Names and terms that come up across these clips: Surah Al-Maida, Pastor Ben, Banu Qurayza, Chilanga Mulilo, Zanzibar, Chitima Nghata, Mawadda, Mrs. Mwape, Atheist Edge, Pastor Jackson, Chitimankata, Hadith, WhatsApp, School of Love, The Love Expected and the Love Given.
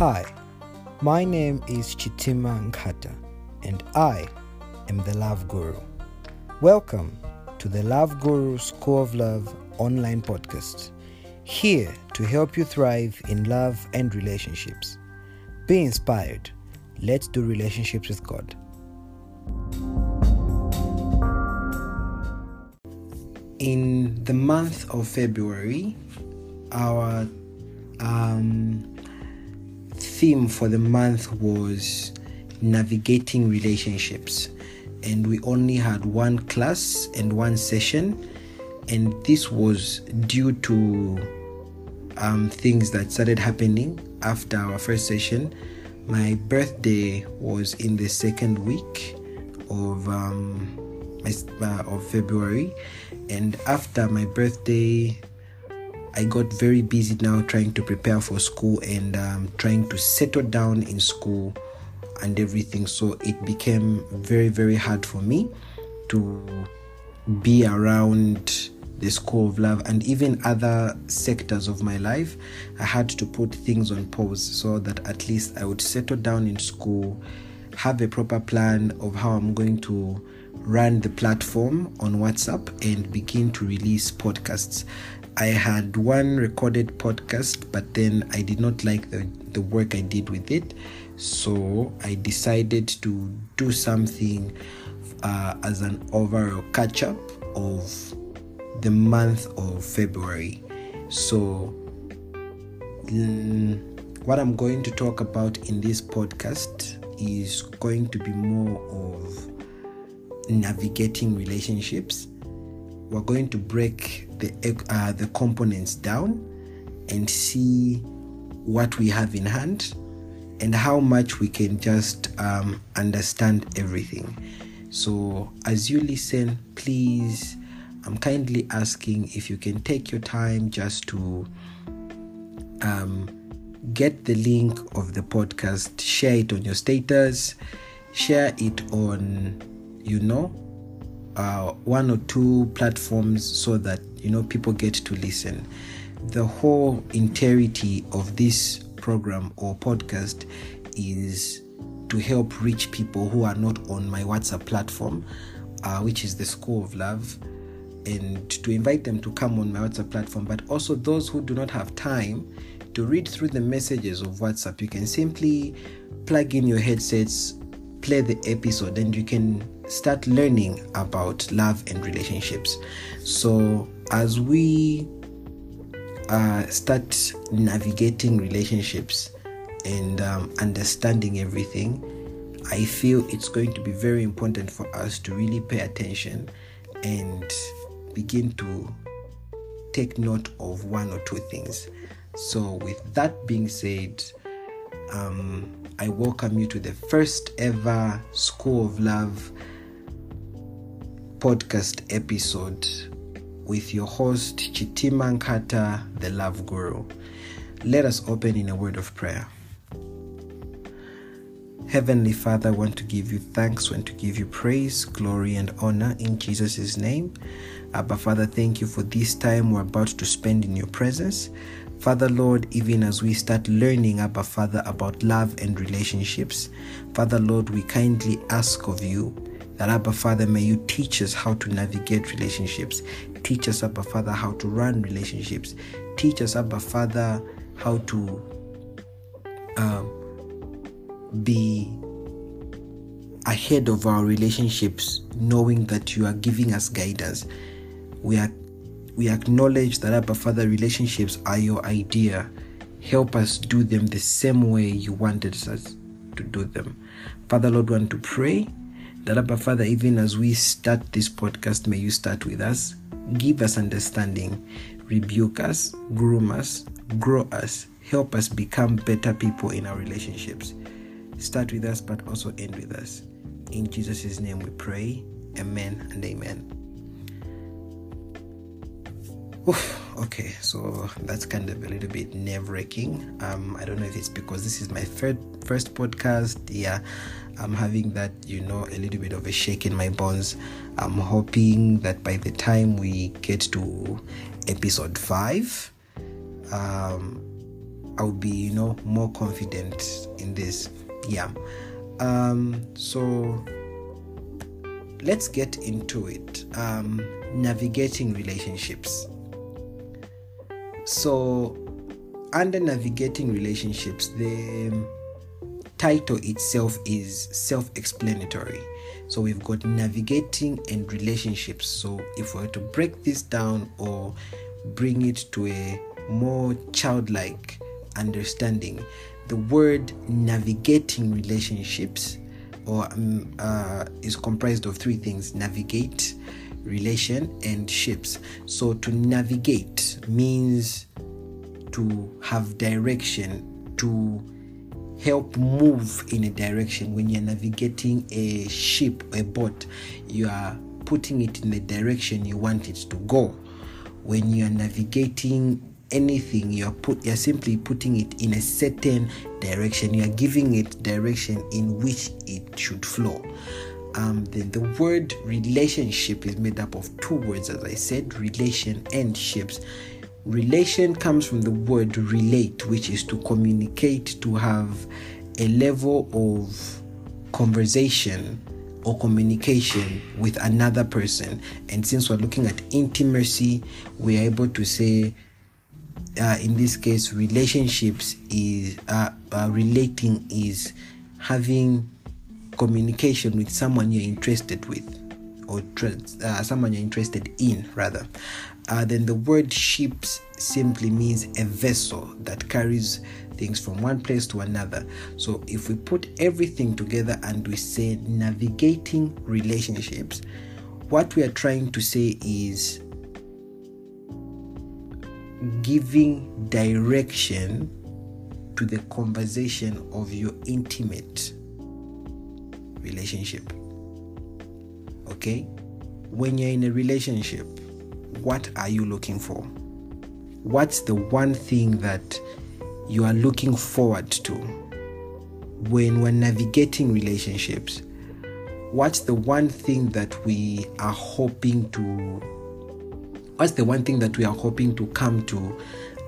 Hi, my name is Chitima Nghata, and I am the Love Guru. Welcome to the Love Guru School of Love online podcast, here to help you thrive in love and relationships. Be inspired. Let's do relationships with God. In the month of February, our theme for the month was navigating relationships, and we only had one class and one session, and this was due to things that started happening after our first session. My birthday was in the second week of February, and after my birthday I got very busy now trying to prepare for school and trying to settle down in school and everything. So it became very, very hard for me to be around the School of Love and even other sectors of my life. I had to put things on pause so that at least I would settle down in school, have a proper plan of how I'm going to run the platform on WhatsApp and begin to release podcasts. I had one recorded podcast, but then I did not like the work I did with it. So I decided to do something as an overall catch-up of the month of February. So what I'm going to talk about in this podcast is going to be more of navigating relationships. We're going to break the components down and see what we have in hand and how much we can just understand everything. So as you listen, please, I'm kindly asking if you can take your time just to get the link of the podcast, share it on your status, share it on, one or two platforms so that people get to listen. The whole entirety of this program or podcast is to help reach people who are not on my WhatsApp platform, which is the School of Love, and to invite them to come on my WhatsApp platform, but also those who do not have time to read through the messages of WhatsApp. You can simply plug in your headsets, play the episode, and you can start learning about love and relationships. So as we start navigating relationships and understanding everything, I feel it's going to be very important for us to really pay attention and begin to take note of one or two things. So with that being said, I welcome you to the first ever School of Love podcast episode with your host Chitima Nghata, the Love Guru. Let us open in a word of prayer. Heavenly Father, I want to give you thanks, I want to give you praise, glory, and honor in Jesus' name. Abba Father, thank you for this time we're about to spend in your presence. Father Lord, even as we start learning, Abba Father, about love and relationships, Father Lord, we kindly ask of you that, Abba Father, may you teach us how to navigate relationships. Teach us, Abba Father, how to run relationships. Teach us, Abba Father, how to be ahead of our relationships, knowing that you are giving us guidance. We acknowledge that, Abba Father, relationships are your idea. Help us do them the same way you wanted us to do them. Father Lord, we want to pray that, Abba Father, even as we start this podcast, may you start with us. Give us understanding. Rebuke us, groom us, grow us. Help us become better people in our relationships. Start with us, but also end with us. In Jesus' name we pray. Amen and amen. Okay, so that's kind of a little bit nerve-wracking. I don't know if it's because this is my first podcast. Yeah, I'm having that, a little bit of a shake in my bones. I'm hoping that by the time we get to episode 5, I'll be, more confident in this. Yeah. So let's get into it. Navigating relationships. So under navigating relationships, the title itself is self-explanatory. So we've got navigating and relationships. So if we were to break this down or bring it to a more childlike understanding, the word navigating relationships is comprised of three things: navigate, relation, and ships. So to navigate means to have direction, to help move in a direction. When you're navigating a ship, a boat, you are putting it in the direction you want it to go. When you're navigating anything, you're simply putting it in a certain direction. You are giving it direction in which it should flow. Then the word relationship is made up of two words, as I said, relation and ships. Relation comes from the word relate, which is to communicate, to have a level of conversation or communication with another person. And since we're looking at intimacy, we're able to say, in this case, relationships is relating is having communication with someone you're interested with, or someone you're interested in, rather. Then the word ships simply means a vessel that carries things from one place to another. So if we put everything together and we say navigating relationships, what we are trying to say is giving direction to the conversation of your intimate relationship. Okay? When you're in a relationship, what are you looking for? What's the one thing that you are looking forward to? When we're navigating relationships, what's the one thing that we are hoping to come to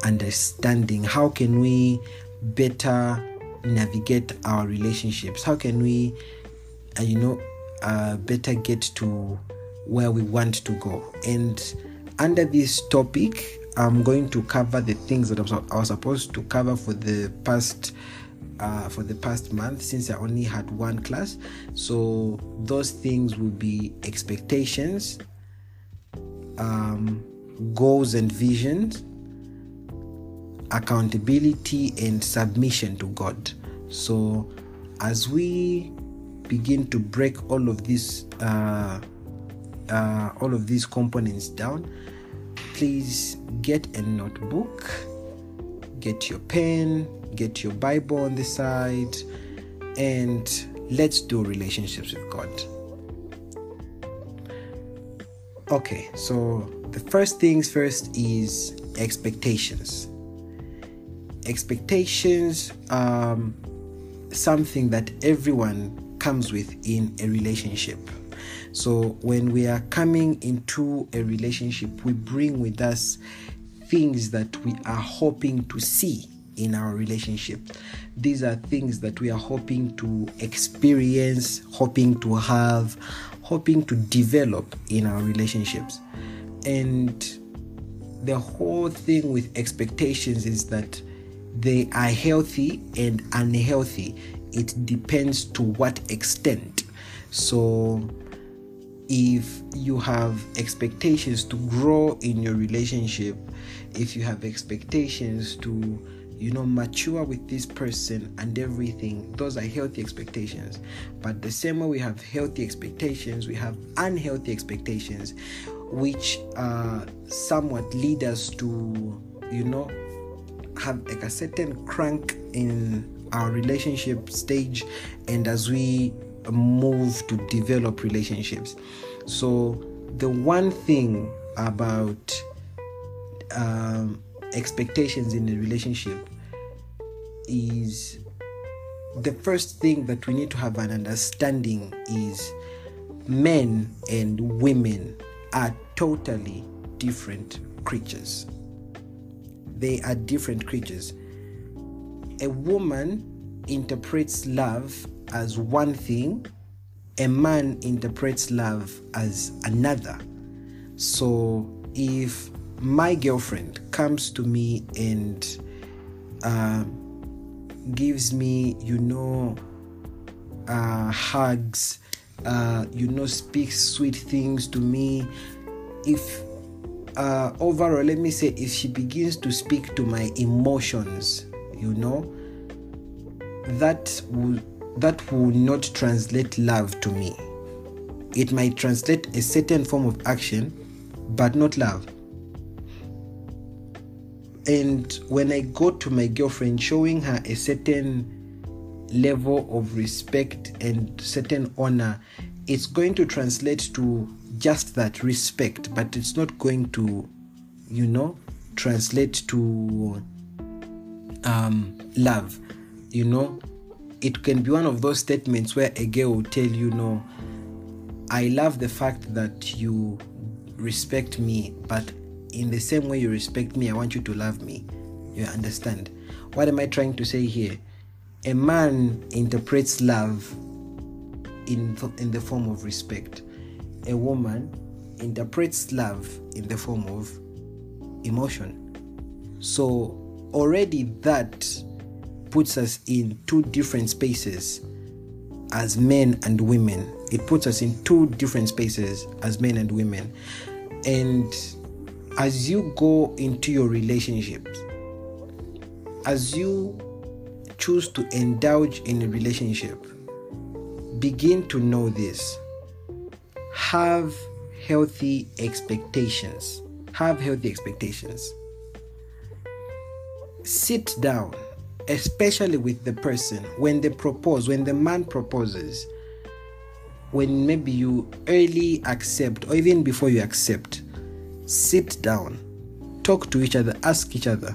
understanding? How can we better navigate our relationships? How can we, better get to where we want to go? And under this topic, I'm going to cover the things that I was supposed to cover for the past month, since I only had one class. So those things will be expectations, goals and visions, accountability, and submission to God. So as we begin to break all of these components down, please get a notebook, get your pen, get your Bible on the side, and let's do relationships with God. Okay, so the first things first is expectations. Expectations are something that everyone comes with in a relationship. So when we are coming into a relationship, we bring with us things that we are hoping to see in our relationship. These are things that we are hoping to experience, hoping to have, hoping to develop in our relationships. And the whole thing with expectations is that they are healthy and unhealthy. It depends to what extent. So if you have expectations to grow in your relationship, if you have expectations to mature with this person and everything, those are healthy expectations. But the same way we have healthy expectations, we have unhealthy expectations, which somewhat lead us to, have like a certain crank in our relationship stage, and as we move to develop relationships. So the one thing about expectations in a relationship is the first thing that we need to have an understanding is men and women are totally different creatures. They are different creatures. a woman interprets love as one thing, a man interprets love as another. So if my girlfriend comes to me and gives me, hugs, speaks sweet things to me, if overall, let me say, if she begins to speak to my emotions, that will not translate love to me. It might translate a certain form of action, but not love. And when I go to my girlfriend, showing her a certain level of respect and certain honor, it's going to translate to just that, respect, but it's not going to translate to love. It can be one of those statements where a girl will tell you, no, I love the fact that you respect me, but in the same way you respect me, I want you to love me. You understand what am I trying to say here? A man interprets love in the form of respect. A woman interprets love in the form of emotion. So already that puts us in two different spaces as men and women. And as you go into your relationships, as you choose to indulge in a relationship, begin to know this. Have healthy expectations. Sit down, especially with the person, when the man proposes, when maybe you early accept or even before you accept, sit down, talk to each other, ask each other,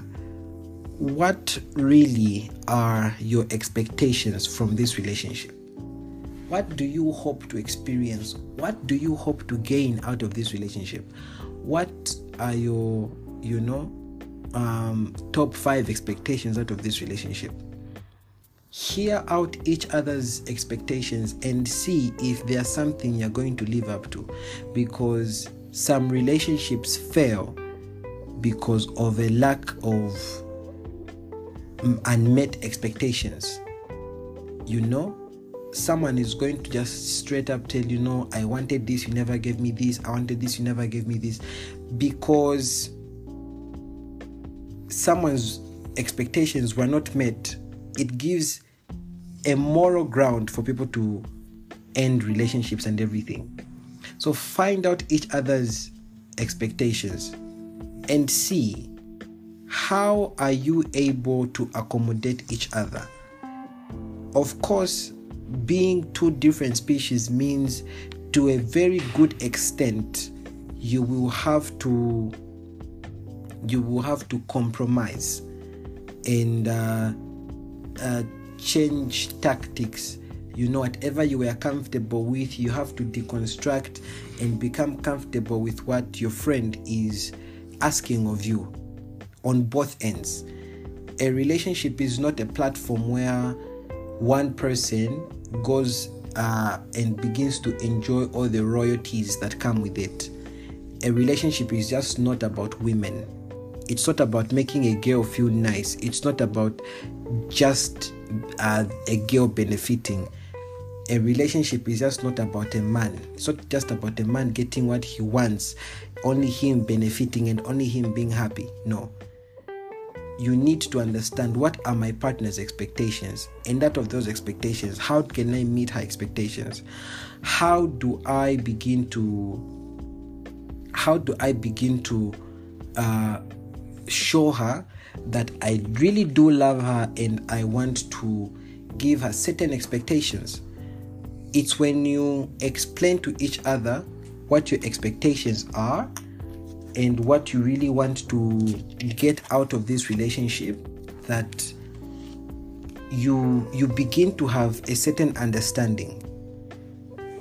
what really are your expectations from this relationship? What do you hope to experience? What do you hope to gain out of this relationship? What are your, top 5 expectations out of this relationship? Hear out each other's expectations and see if there's something you're going to live up to, because some relationships fail because of a lack of unmet expectations. Someone is going to just straight up tell you, no, I wanted this, you never gave me this, I wanted this, you never gave me this, because someone's expectations were not met. It gives a moral ground for people to end relationships and everything. So find out each other's expectations and see, how are you able to accommodate each other? Of course, being two different species means to a very good extent you will have to compromise and change tactics. Whatever you were comfortable with, you have to deconstruct and become comfortable with what your friend is asking of you on both ends. A relationship is not a platform where one person goes and begins to enjoy all the royalties that come with it. A relationship is just not about women. It's not about making a girl feel nice. It's not about just a girl benefiting. A relationship is just not about a man. It's not just about a man getting what he wants, only him benefiting and only him being happy. No. You need to understand, what are my partner's expectations? And out of those expectations, how can I meet her expectations? How do I begin to show her that I really do love her and I want to give her certain expectations? It's when you explain to each other what your expectations are and what you really want to get out of this relationship, that you begin to have a certain understanding.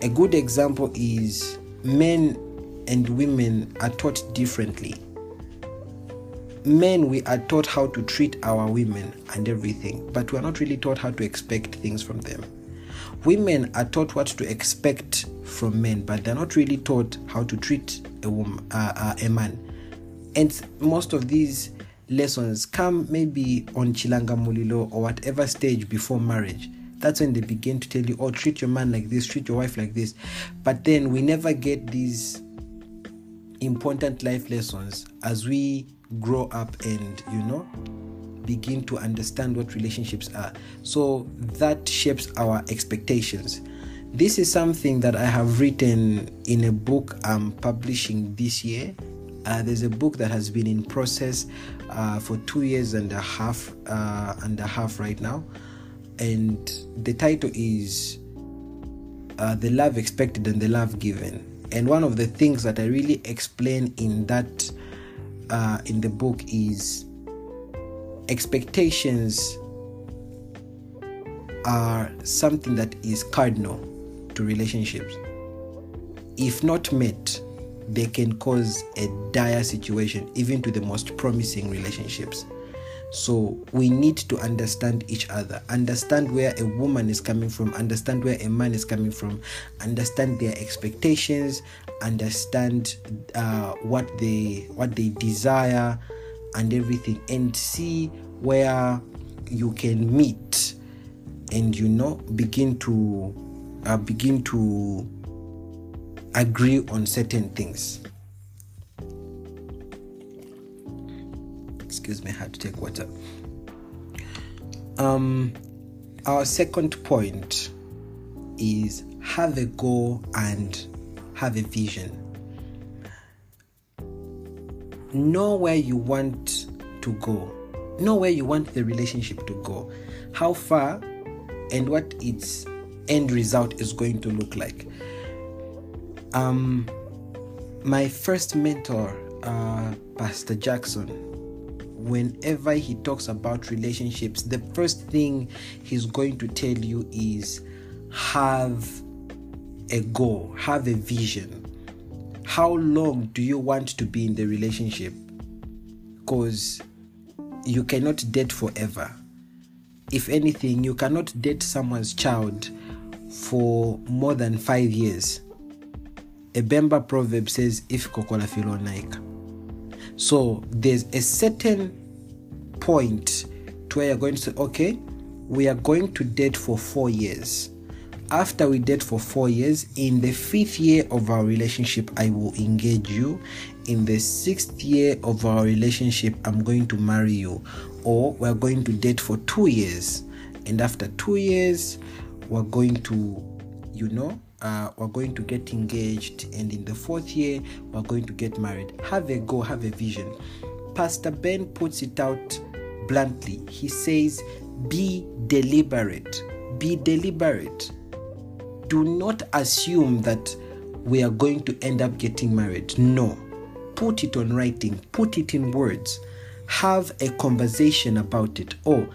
A good example is men and women are taught differently. men, we are taught how to treat our women and everything, but we are not really taught how to expect things from them. Women are taught what to expect from men, but they're not really taught how to treat a woman, a man. And most of these lessons come maybe on Chilanga Mulilo or whatever stage before marriage. That's when they begin to tell you, oh, treat your man like this, treat your wife like this. But then we never get these important life lessons as we grow up and, you know, begin to understand what relationships are. So that shapes our expectations. This is something that I have written in a book I'm publishing this year. There's a book that has been in process for 2 years and a half right now, and the title is The Love Expected and the Love Given. And one of the things that I really explain in that in the book is expectations are something that is cardinal to relationships. If not met, they can cause a dire situation, even to the most promising relationships. So we need to understand each other, understand where a woman is coming from, understand where a man is coming from, understand their expectations, understand what they desire and everything, and see where you can meet and, you know, begin to agree on certain things. Excuse me, I had to take water. Our second point is have a goal and have a vision. Know where you want to go. Know where you want the relationship to go. How far and what its end result is going to look like. My first mentor, Pastor Jackson, whenever he talks about relationships, the first thing he's going to tell you is have a goal, have a vision. How long do you want to be in the relationship? Because you cannot date forever. If anything, you cannot date someone's child for more than 5 years. A Bemba proverb says, if kokola filo naika. So there's a certain point to where you're going to say, okay, we are going to date for 4 years. After we date for 4 years, in the 5th year of our relationship, I will engage you. In the 6th year of our relationship, I'm going to marry you. Or we're going to date for 2 years. And after 2 years, we're going to, you know, we're going to get engaged, and in the 4th year we're going to get married. Have a goal, have a vision. Pastor Ben puts it out bluntly. He says, be deliberate. Do not assume that we are going to end up getting married. No, put it on writing, put it in words, have a conversation about it. Oh,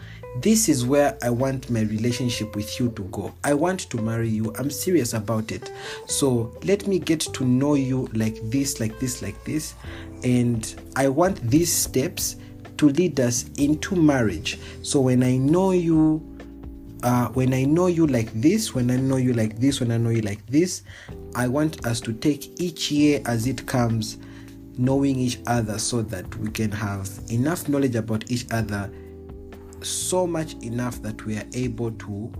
this is where I want my relationship with you to go. I want to marry you. I'm serious about it. So let me get to know you like this. And I want these steps to lead us into marriage. So when I know you like this, I want us to take each year as it comes, knowing each other so that we can have enough knowledge about each other, so much enough that we are able to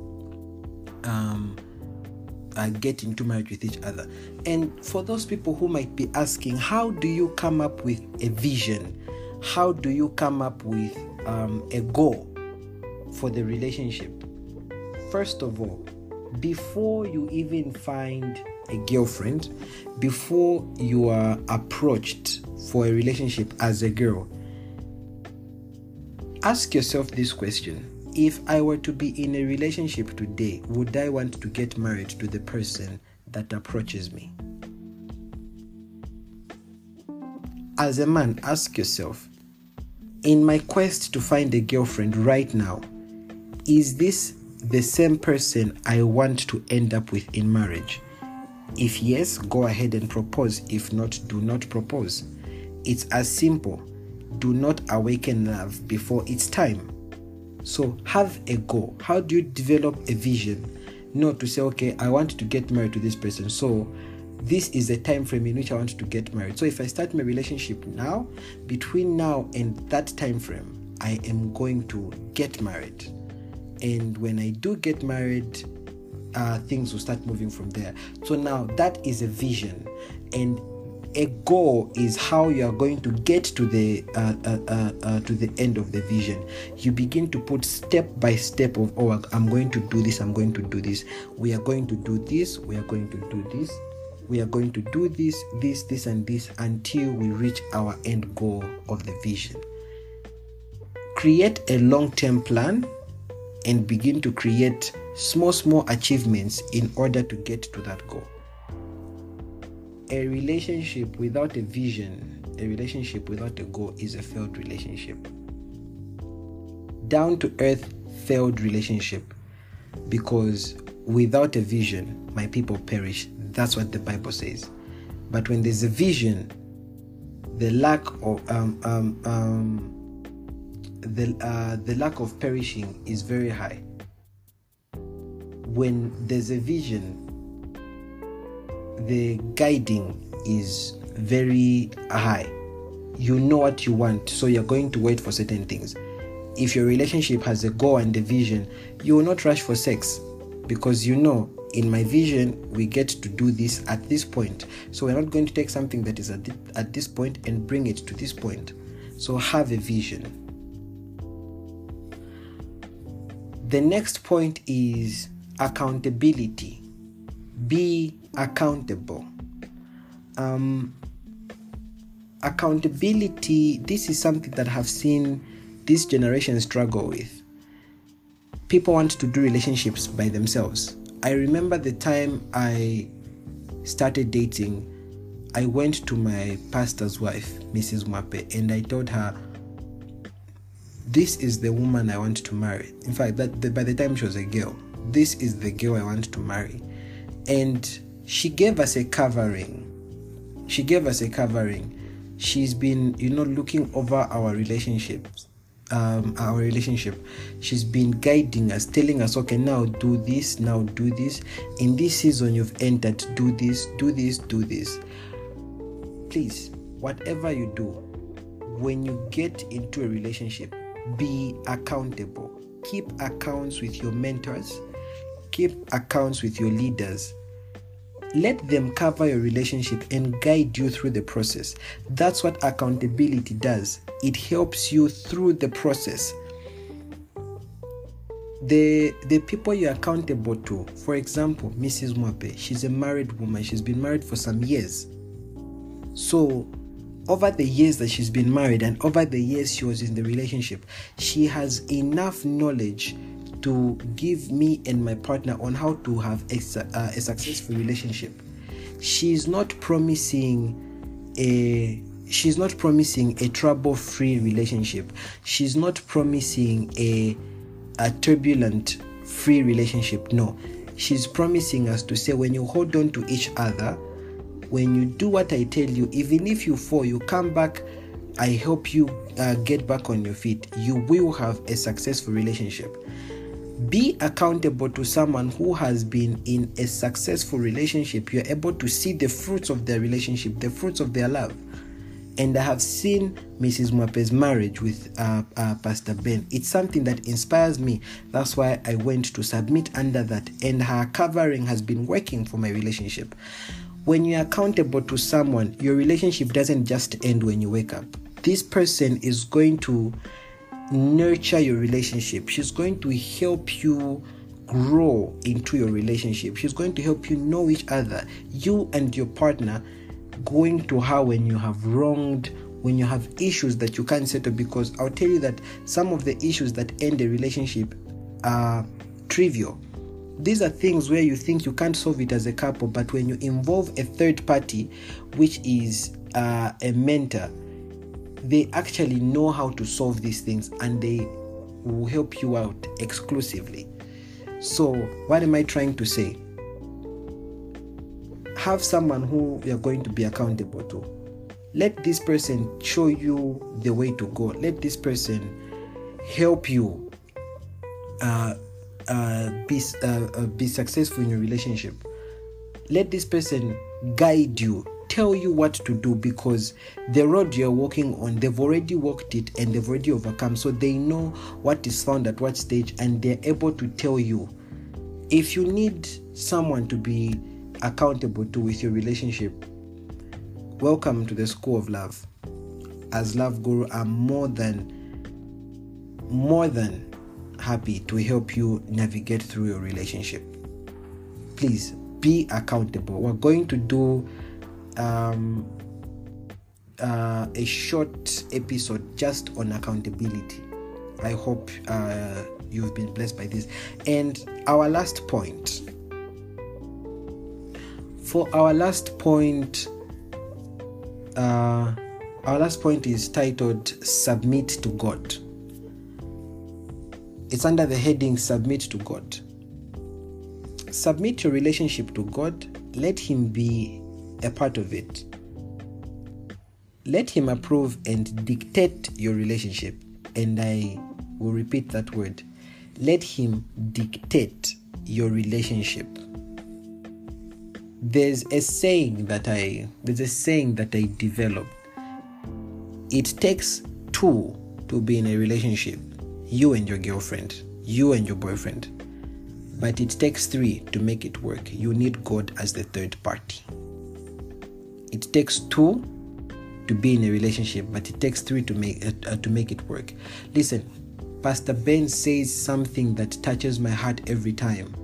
get into marriage with each other. And for those people who might be asking, how do you come up with a vision? How do you come up with a goal for the relationship? First of all, before you even find a girlfriend, before you are approached for a relationship as a girl, ask yourself this question. If I were to be in a relationship today, would I want to get married to the person that approaches me? As a man, ask yourself, in my quest to find a girlfriend right now, is this the same person I want to end up with in marriage? If yes, go ahead and propose. If not, do not propose. It's as simple do not awaken love before its time. So have a goal. How do you develop a vision? Not to say, okay, I want to get married to this person, so this is the time frame in which I want to get married. So if I start my relationship now, between now and that time frame, I am going to get married. And when I do get married, things will start moving from there. So now that is a vision, and a goal is how you are going to get to the end of the vision. You begin to put step by step of, oh, I'm going to do this, I'm going to do this. We are going to do this, we are going to do this. We are going to do this, this, this, and this until we reach our end goal of the vision. Create a long-term plan and begin to create small achievements in order to get to that goal. A relationship without a vision, a relationship without a goal is a failed relationship. Down-to-earth failed relationship, because without a vision, my people perish. That's what the Bible says. But when there's a vision, the lack of perishing is very high. When there's a vision, the guiding is very high. You know what you want, so you're going to wait for certain things. If your relationship has a goal and a vision, you will not rush for sex, because you know, in my vision, we get to do this at this point. So we're not going to take something that is at this point and bring it to this point. So have a vision. The next point is accountability. Be accountable. Accountability, this is something that I have seen this generation struggle with. People want to do relationships by themselves. I remember the time I started dating, I went to my pastor's wife, Mrs. Mwape, and I told her, this is the woman I want to marry. In fact, by the time she was a girl, this is the girl I want to marry. And she gave us a covering. She's been, looking over our relationships. Our relationship. She's been guiding us, telling us, okay, now do this. In this season you've entered, do this. Please, whatever you do, when you get into a relationship, be accountable. Keep accounts with your mentors. Keep accounts with your leaders. Let them cover your relationship and guide you through the process. That's what accountability does. It helps you through the process. The people you're accountable to, for example, Mrs. Mwape, she's a married woman. She's been married for some years. So over the years that she's been married and over the years she was in the relationship, she has enough knowledge to give me and my partner on how to have a successful relationship. She's not promising a trouble-free relationship. She's not promising a turbulent-free relationship. No, she's promising us to say, when you hold on to each other, when you do what I tell you, even if you fall, you come back. I help you get back on your feet. You will have a successful relationship. Be accountable to someone who has been in a successful relationship. You're able to see the fruits of their relationship, the fruits of their love. And I have seen Mrs. Mwape's marriage with Pastor Ben. It's something that inspires me. That's why I went to submit under that. And her covering has been working for my relationship. When you're accountable to someone, your relationship doesn't just end when you wake up. This person is going to nurture your relationship. She's going to help you grow into your relationship. She's going to help you know each other. You and your partner going to her when you have wronged, when you have issues that you can't settle, because I'll tell you that some of the issues that end a relationship are trivial. These are things where you think you can't solve it as a couple, but when you involve a third party, which is a mentor, they actually know how to solve these things and they will help you out exclusively. So what am I trying to say? Have someone who you're going to be accountable to. Let this person show you the way to go. Let this person help you be successful in your relationship. Let this person guide you, tell you what to do, because the road you're walking on, they've already walked it and they've already overcome. So they know what is found at what stage, and they're able to tell you. If you need someone to be accountable to with your relationship, welcome to the School of Love. As Love Guru, I'm more than happy to help you navigate through your relationship. Please be accountable. We're going to do a short episode just on accountability. I hope you've been blessed by this. And our last point is titled Submit to God. It's under the heading Submit to God. Submit your relationship to God. Let Him be a part of it. Let Him approve and dictate your relationship. And I will repeat that word. Let Him dictate your relationship. There's a saying that I developed. It takes two to be in a relationship. You and your girlfriend, you and your boyfriend. But it takes three to make it work. You need God as the third party. It takes two to be in a relationship, but it takes three to make it work. Listen, Pastor Ben says something that touches my heart every time.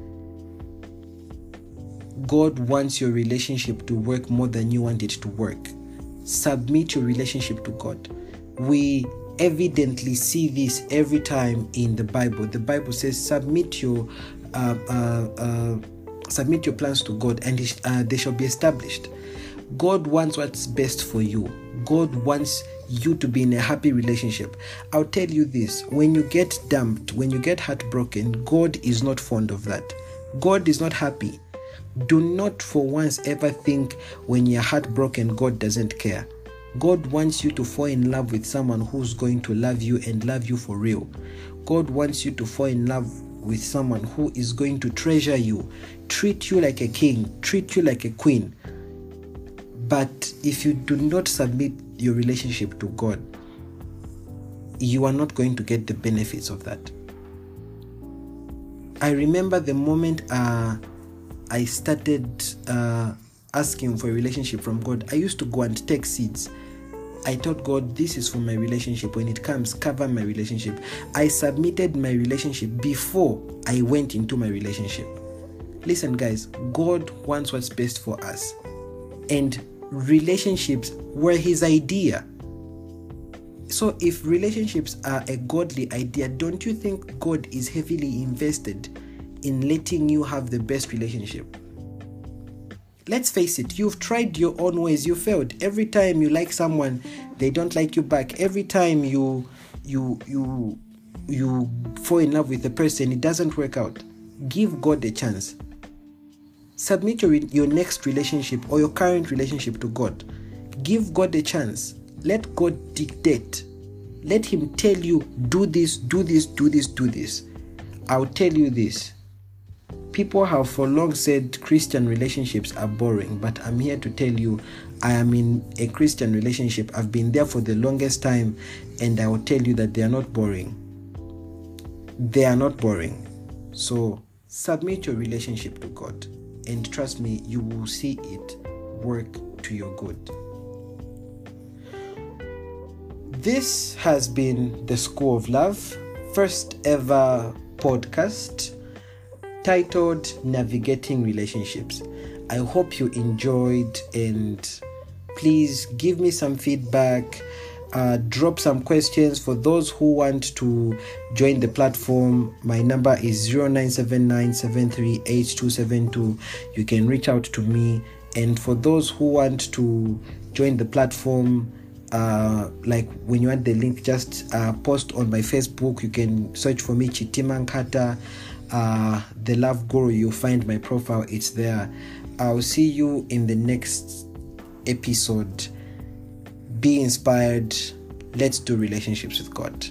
God wants your relationship to work more than you want it to work. Submit your relationship to God. We evidently see this every time in the Bible. The Bible says, submit your plans to God, and they shall be established. God wants what's best for you. God wants you to be in a happy relationship. I'll tell you this, when you get dumped, when you get heartbroken, God is not fond of that. God is not happy. Do not for once ever think when you're heartbroken, God doesn't care. God wants you to fall in love with someone who's going to love you and love you for real. God wants you to fall in love with someone who is going to treasure you, treat you like a king, treat you like a queen. But if you do not submit your relationship to God, you are not going to get the benefits of that. I remember the moment I started asking for a relationship from God. I used to go and take seeds. I told God, this is for my relationship. When it comes, cover my relationship. I submitted my relationship before I went into my relationship. Listen, guys, God wants what's best for us. And relationships were His idea. So if relationships are a godly idea, don't you think God is heavily invested in letting you have the best relationship? Let's face it, you've tried your own ways, you failed. Every time you like someone, they don't like you back. Every time you fall in love with a person, it doesn't work out. Give God a chance. Submit your next relationship or your current relationship to God. Give God a chance. Let God dictate. Let Him tell you, do this, do this, do this, do this. I'll tell you this. People have for long said Christian relationships are boring, but I'm here to tell you, I am in a Christian relationship. I've been there for the longest time, and I will tell you that they are not boring. They are not boring. So submit your relationship to God. And trust me, you will see it work to your good. This has been the School of Love, first ever podcast titled Navigating Relationships. I hope you enjoyed, and please give me some feedback. Drop some questions. For those who want to join the platform, my number is 0979738272. You can reach out to me. And for those who want to join the platform, like when you add the link, just post on my Facebook. You can search for me, Chitimankata, The Love Guru. You'll find my profile. It's there. I'll see you in the next episode. Be inspired. Let's do relationships with God.